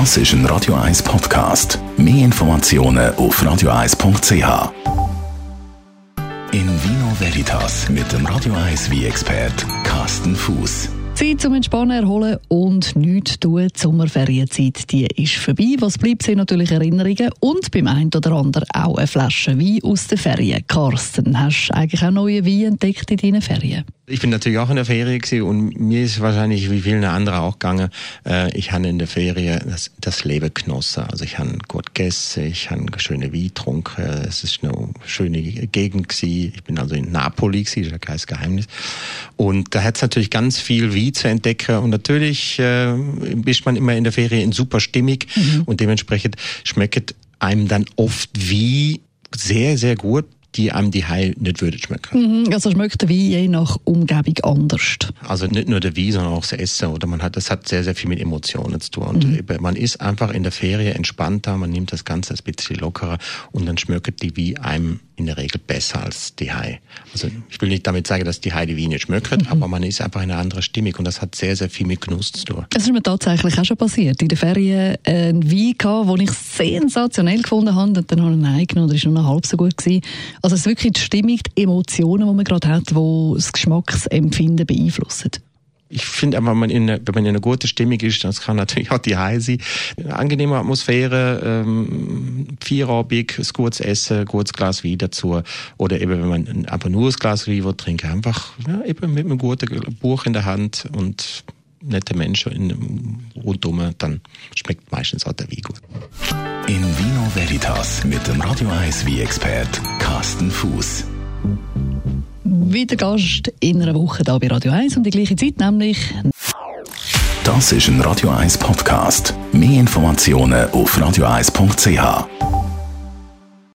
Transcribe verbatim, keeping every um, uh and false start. Das ist ein Radio eins Podcast. Mehr Informationen auf radio eins punkt c h. In Vino Veritas mit dem Radio eins Wein-Expert Carsten Fuß. Zeit zum Entspannen, Erholen und nichts tun. Die Sommerferienzeit, die ist vorbei. Was bleibt, sind natürlich Erinnerungen und beim einen oder anderen auch eine Flasche Wein aus den Ferien. Carsten, hast du eigentlich auch neue Wein entdeckt in deinen Ferien? Ich bin natürlich auch in der Ferie gewesen und mir ist wahrscheinlich, wie viele andere auch gegangen, ich habe in der Ferie das, das Leben genossen. Also ich habe gut gegessen, ich habe schöne Wein getrunken, es ist eine schöne Gegend gewesen. Ich bin also in Napoli gewesen, das ist kein Geheimnis. Und da hat es natürlich ganz viel Wein zu entdecken und natürlich äh, ist man immer in der Ferie super stimmig, mhm, und dementsprechend schmeckt einem dann oft Wein sehr, sehr gut, die einem die Heil nicht würden schmecken. Also schmeckt der Wein je nach Umgebung anders? Also nicht nur der Wein, sondern auch das Essen. Oder man hat, das hat sehr, sehr viel mit Emotionen zu tun. Und mhm, man ist einfach in der Ferie entspannter, man nimmt das Ganze ein bisschen lockerer und dann schmeckt die Wein einem in der Regel besser als die Hai. Also ich will nicht damit sagen, dass die Hai die Wein nicht schmeckt, mhm, aber man ist einfach in einer anderen Stimmung und das hat sehr, sehr viel mit Genuss zu tun. Es ist mir tatsächlich auch schon passiert. In der Ferien ein Wein gehabt, den ich sensationell gefunden habe und dann habe ich ihn eingenommen, der war nur noch halb so gut gewesen. Also es ist wirklich die Stimmung, die Emotionen, die man gerade hat, die das Geschmacksempfinden beeinflussen. Ich finde einfach, wenn man in einer guten Stimmung ist, das kann natürlich auch die Hai sein. Eine angenehme Atmosphäre, ähm, Feierabend, ein gutes Essen, ein gutes Glas Wein dazu. Oder eben, wenn man einfach nur ein Glas Wein will, trinken, einfach ja, eben mit einem guten Buch in der Hand und nette Menschen rundherum, dann schmeckt meistens auch der Wein gut. In Vino Veritas mit dem Radio eins Wein-Expert Carsten Fuß. Wieder Gast in einer Woche hier bei Radio eins um die gleiche Zeit, nämlich... Das ist ein Radio eins Podcast. Mehr Informationen auf radio eins punkt c h.